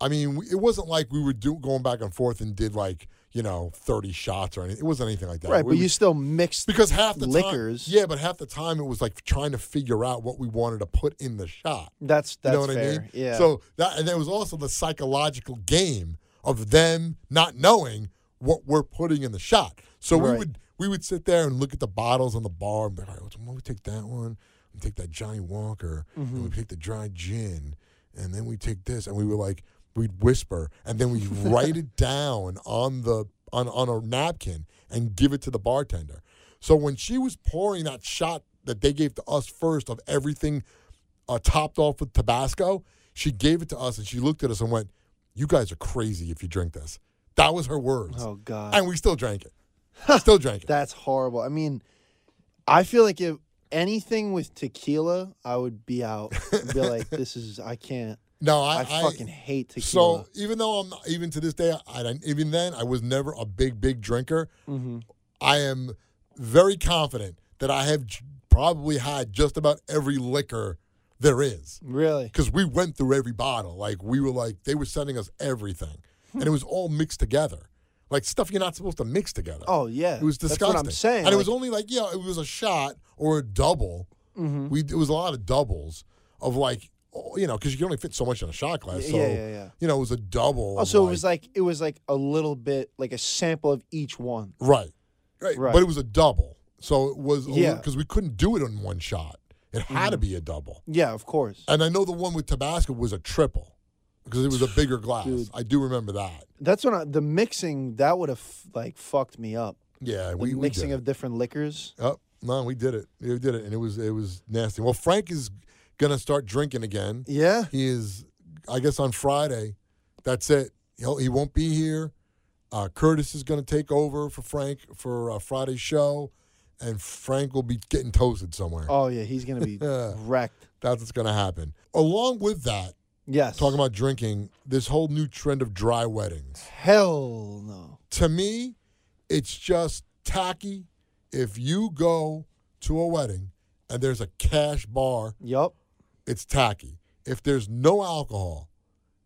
I mean, it wasn't like we were going back and forth and did, like, 30 shots or anything. It wasn't anything like that. Right, but you still mixed because half the liquors. Time, yeah, but half the time it was like trying to figure out what we wanted to put in the shot. That's you know what fair. I mean? Yeah. So that, and there was also the psychological game of them not knowing what we're putting in the shot. So right. we would sit there and look at the bottles on the bar and be like, all right, why don't we take that one? We take that Johnny Walker. Mm-hmm. And we take the dry gin, and then we take this, and we were like. We'd whisper, and then we'd write it down on a napkin and give it to the bartender. So when she was pouring that shot that they gave to us first of everything topped off with Tabasco, she gave it to us, and she looked at us and went, you guys are crazy if you drink this. That was her words. Oh, God. And we still drank it. Still drank it. That's horrible. I mean, I feel like if anything with tequila, I would be out and be like, I can't. No, I fucking hate tequila. So even though even to this day, I was never a big drinker. Mm-hmm. I am very confident that I have probably had just about every liquor there is. Really? Because we went through every bottle. Like we were like they were sending us everything, and it was all mixed together, like stuff you're not supposed to mix together. Oh yeah, it was disgusting. That's what I'm saying. And it was only like it was a shot or a double. Mm-hmm. It was a lot of doubles of like. Because you can only fit so much in a shot glass. So, it was a double. Also, like, it was like a little bit, like a sample of each one. Right. But it was a double. So it was, because we couldn't do it in one shot. It had to be a double. Yeah, of course. And I know the one with Tabasco was a triple because it was a bigger glass. Dude, I do remember that. That's when the mixing, that would have, like, fucked me up. Yeah, we mixing of different liquors. Oh, no, we did it. We did it, and it was nasty. Well, Frank is... gonna start drinking again. Yeah. He is, I guess, on Friday. That's it. He won't be here. Curtis is going to take over for Frank for Friday's show, and Frank will be getting toasted somewhere. Oh, yeah, he's going to be wrecked. That's what's going to happen. Along with that, yes, talking about drinking, this whole new trend of dry weddings. Hell no. To me, it's just tacky. If you go to a wedding and there's a cash bar, yep, it's tacky. If there's no alcohol,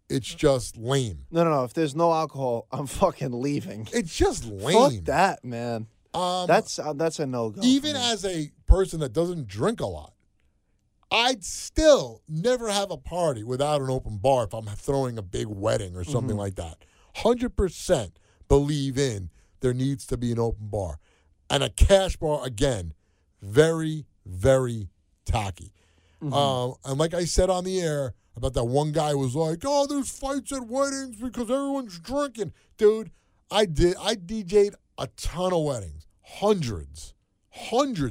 it's just lame. No. If there's no alcohol, I'm fucking leaving. It's just lame. Fuck that, man. That's a no-go. Even as a person that doesn't drink a lot, I'd still never have a party without an open bar if I'm throwing a big wedding or something like that. 100% believe in there needs to be an open bar. And a cash bar, again, very, very tacky. And like I said on the air about that one guy who was like, oh, there's fights at weddings because everyone's drinking. Dude, I DJ'd a ton of weddings, hundreds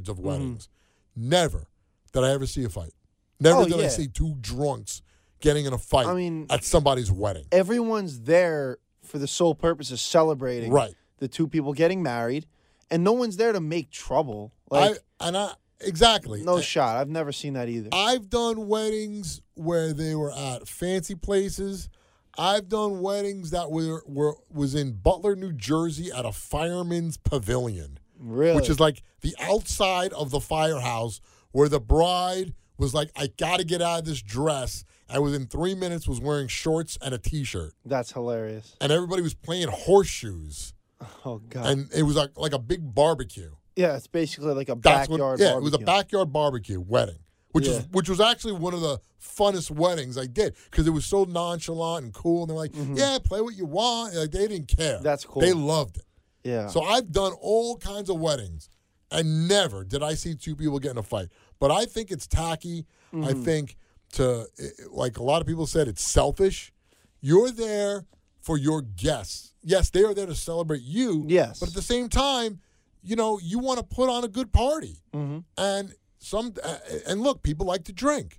of weddings. Never did I ever see a fight. Never did I see two drunks getting in a fight at somebody's wedding. Everyone's there for the sole purpose of celebrating the two people getting married, and no one's there to make trouble. Exactly. No shot. I've never seen that either. I've done weddings where they were at fancy places. I've done weddings that was in Butler, New Jersey at a fireman's pavilion. Really? Which is like the outside of the firehouse where the bride was like, I got to get out of this dress. And within 3 minutes was wearing shorts and a T-shirt. That's hilarious. And everybody was playing horseshoes. Oh, God. And it was like a big barbecue. Yeah, it's basically like a backyard barbecue. Yeah, it was a backyard barbecue wedding, which was actually one of the funnest weddings I did because it was so nonchalant and cool. And they're like, yeah, play what you want. Like, they didn't care. That's cool. They loved it. Yeah. So I've done all kinds of weddings, and never did I see two people get in a fight. But I think it's tacky. I think, like a lot of people said, it's selfish. You're there for your guests. Yes, they are there to celebrate you. Yes. But at the same time, you want to put on a good party. And look, people like to drink.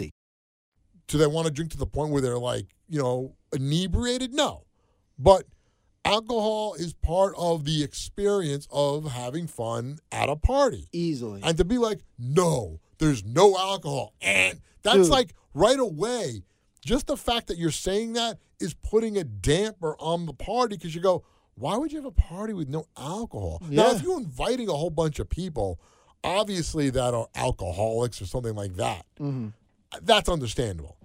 Do they want to drink to the point where they're like, inebriated? No. But alcohol is part of the experience of having fun at a party. Easily. And to be like, no, there's no alcohol. And that's like right away, just the fact that you're saying that is putting a damper on the party because you go, why would you have a party with no alcohol? Yeah. Now, if you're inviting a whole bunch of people, obviously that are alcoholics or something like that. That's understandable.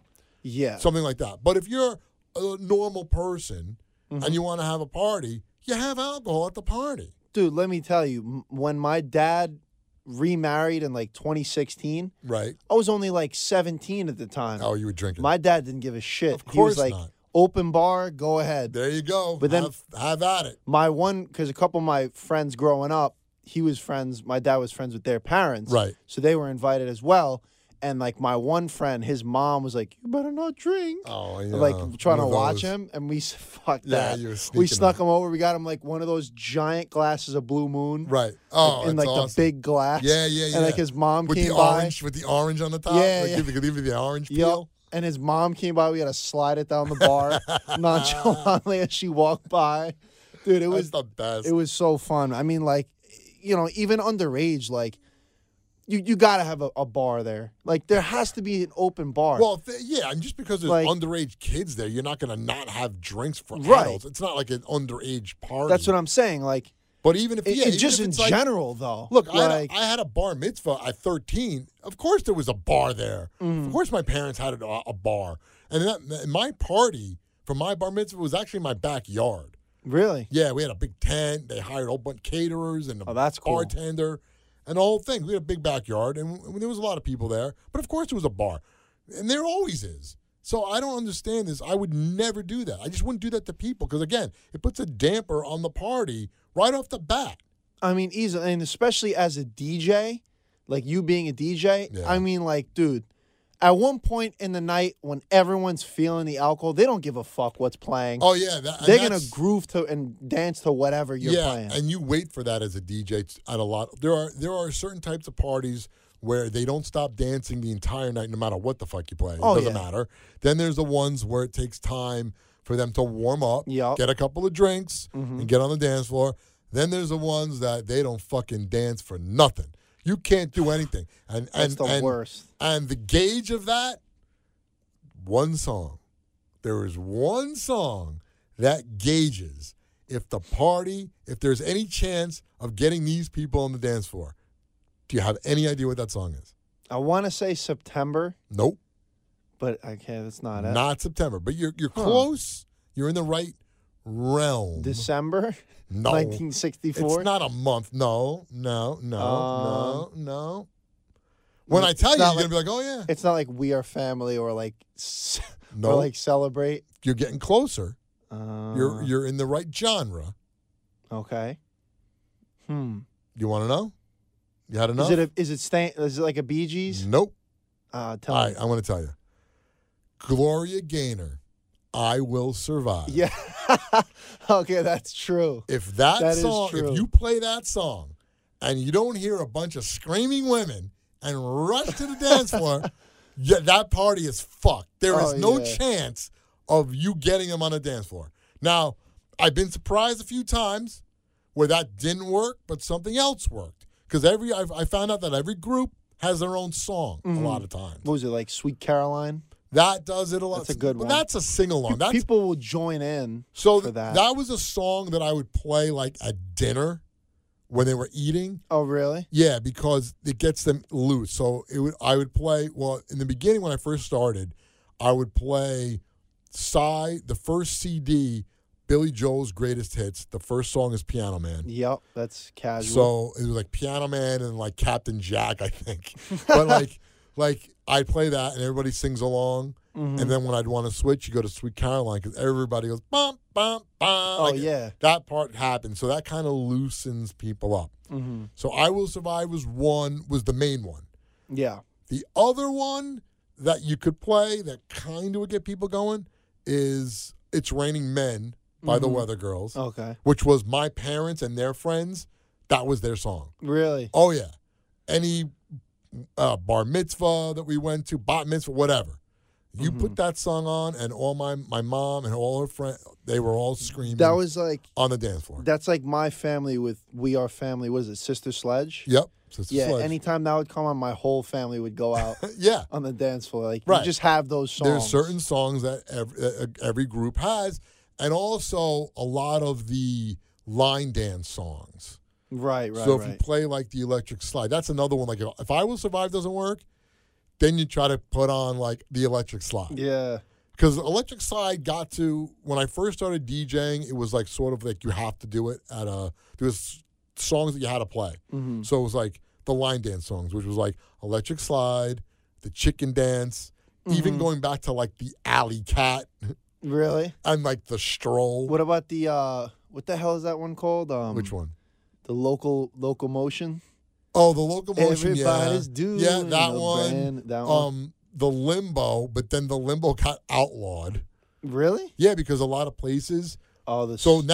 Yeah. Something like that. But if you're a normal person and you want to have a party, you have alcohol at the party. Dude, let me tell you, when my dad remarried in like 2016, I was only like 17 at the time. Oh, you were drinking. My dad didn't give a shit. Of course not. He was like, open bar, go ahead. There you go. But then have at it. Because a couple of my friends growing up, my dad was friends with their parents. Right. So they were invited as well. And, like, my one friend, his mom was like, you better not drink. Oh, yeah. Like, trying to watch him. And we fucked that. Yeah, we snuck him over. We got him, like, one of those giant glasses of Blue Moon. Right. Oh, that's awesome. The big glass. Yeah. And, like, his mom came by. With the orange on the top? Yeah, yeah. Give you the orange peel. And his mom came by. We had to slide it down the bar nonchalantly as she walked by. Dude, it was the best. It was so fun. I mean, like, even underage, like, You got to have a bar there. Like, there has to be an open bar. Well, and just because there's underage kids there, you're not going to not have drinks for adults. It's not like an underage party. That's what I'm saying. Like, but even if general, though. Look, like, I had a bar mitzvah at 13. Of course there was a bar there. Of course my parents had a bar. And my party for my bar mitzvah was actually in my backyard. Really? Yeah, we had a big tent. They hired a whole bunch of caterers and a bartender. And the whole thing. We had a big backyard, and there was a lot of people there. But, of course, there was a bar. And there always is. So I don't understand this. I would never do that. I just wouldn't do that to people because, again, it puts a damper on the party right off the bat. I mean, easily, and especially as a DJ, like you being a DJ, yeah. I mean, like, dude, at one point in the night when everyone's feeling the alcohol, they don't give a fuck what's playing. Oh, yeah. They're going to groove to and dance to whatever you're playing. Yeah, and you wait for that as a DJ at a lot. There are certain types of parties where they don't stop dancing the entire night no matter what the fuck you play. It doesn't matter. Then there's the ones where it takes time for them to warm up, get a couple of drinks, and get on the dance floor. Then there's the ones that they don't fucking dance for nothing. You can't do anything. And That's the worst. And the gauge of that, one song. There is one song that gauges if the party, if there's any chance of getting these people on the dance floor. Do you have any idea what that song is? I want to say September. Nope. But, okay, that's not it. Not September. But you're close. You're in the right realm. December? No. 1964? It's not a month. No. When I tell you, you're going to be like, oh, yeah. It's not like We Are Family or like, or like Celebrate. You're getting closer. You're in the right genre. Okay. You want to know? You had enough? Is it like a Bee Gees? Nope. All right, I'm going to tell you. Gloria Gaynor, I Will Survive. Yeah. Okay, that's true. If you play that song and you don't hear a bunch of screaming women and rush to the dance floor, that party is fucked. There is no chance of you getting them on the dance floor. Now, I've been surprised a few times where that didn't work, but something else worked. Because I found out that every group has their own song a lot of times. What was it, like Sweet Caroline? That does it a lot. That's a good one. That's a sing-along. People will join in for that. So that was a song that I would play like at dinner when they were eating. Oh, really? Yeah, because it gets them loose. So in the beginning when I first started, I would play the first CD, Billy Joel's Greatest Hits. The first song is Piano Man. Yep, that's casual. So it was like Piano Man and like Captain Jack, I think. But like I'd play that and everybody sings along. Mm-hmm. And then when I'd want to switch, you go to Sweet Caroline because everybody goes, bum, bum, bum. That part happened. So that kind of loosens people up. Mm-hmm. So I Will Survive was the main one. Yeah. The other one that you could play that kind of would get people going is It's Raining Men by the Weather Girls, which was my parents and their friends. That was their song. Really? Oh, yeah. Any bar mitzvah that we went to, bat mitzvah, whatever. You put that song on, and all my mom and all her friends, they were all screaming on the dance floor. That's like my family with We Are Family. What is it, Sister Sledge? Yep, Sister Sledge. Yeah, anytime that would come on, my whole family would go out on the dance floor. Like, you just have those songs. There's certain songs that every group has, and also a lot of the line dance songs. Right. So if you play, like, the Electric Slide, that's another one. Like, if I Will Survive doesn't work, then you try to put on, like, the Electric Slide. Yeah. Because Electric Slide got to, when I first started DJing, it was, like, sort of, like, you have to do it at there was songs that you had to play. Mm-hmm. So it was, like, the line dance songs, which was, like, Electric Slide, the Chicken Dance, even going back to, like, the Alley Cat. Really? And, like, the Stroll. What about the, what the hell is that one called? Which one? The Locomotion. Oh, the Locomotion, everybody's doing that one. The Limbo, but then the Limbo got outlawed. Really? Yeah, because a lot of places. A lot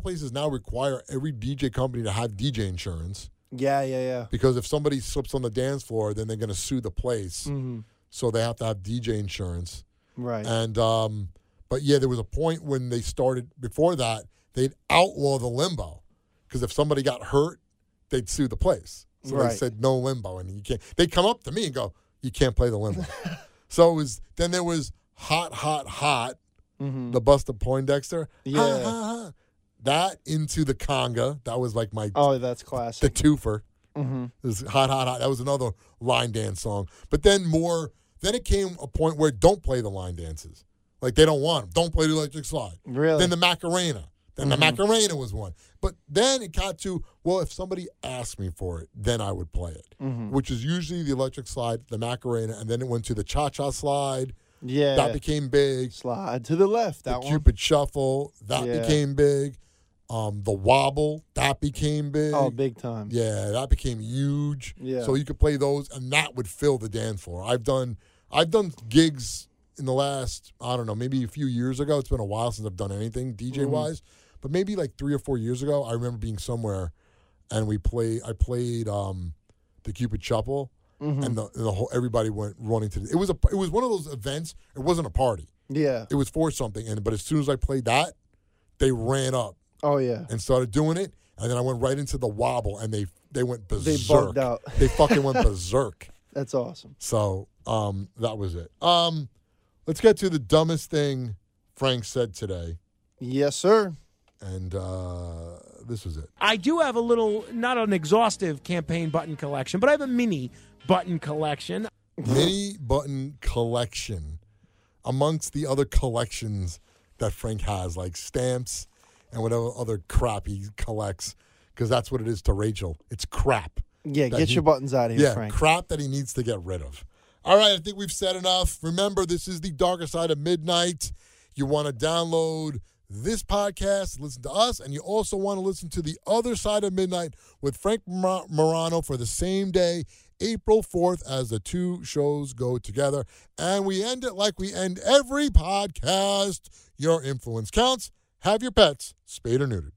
of places now require every DJ company to have DJ insurance. Yeah. Because if somebody slips on the dance floor, then they're going to sue the place. Mm-hmm. So they have to have DJ insurance. Right. And but yeah, there was a point when they started before that they'd outlaw the Limbo because if somebody got hurt, they'd sue the place. So they said no Limbo, and you can't. They come up to me and go, "You can't play the Limbo." So it was. Then there was Hot, the Busta Poindexter. Yeah, that into the conga. That was like my. Oh, that's classic. The twofer. Mm-hmm. It was Hot. That was another line dance song. But then more. Then it came a point where don't play the line dances. Like they don't want them. Don't play the Electric Slide. Really. Then the Macarena. Then the Macarena was one. But then it got to, well, if somebody asked me for it, then I would play it, which is usually the electric slide, the Macarena, and then it went to the cha-cha slide. Yeah. That became big. Slide to the left, that one. The Cupid Shuffle, that became big. The Wobble, that became big. Oh, big time. Yeah, that became huge. Yeah. So you could play those, and that would fill the dance floor. I've done gigs in the last, I don't know, maybe a few years ago. It's been a while since I've done anything DJ-wise. But maybe like 3 or 4 years ago, I remember being somewhere, and I played the Cupid Shuffle, and the whole everybody went running to it was one of those events. It wasn't a party. Yeah. It was for something, but as soon as I played that, they ran up. Oh, yeah. And started doing it, and then I went right into the Wobble, and they went berserk. They bugged out. They fucking went berserk. That's awesome. So that was it. Let's get to the dumbest thing Frank said today. Yes, sir. And this is it. I do have a little, not an exhaustive campaign button collection, but I have a mini button collection. Mini button collection. Amongst the other collections that Frank has, like stamps and whatever other crap he collects, because that's what it is to Rachel. It's crap. Yeah, get your buttons out of here, Frank. Yeah, crap that he needs to get rid of. All right, I think we've said enough. Remember, this is The Darker Side of Midnight. You want to download this podcast, listen to us, and you also want to listen to The Other Side of Midnight with Frank Morano for the same day, April 4th, as the two shows go together. And we end it like we end every podcast. Your influence counts. Have your pets spayed or neutered.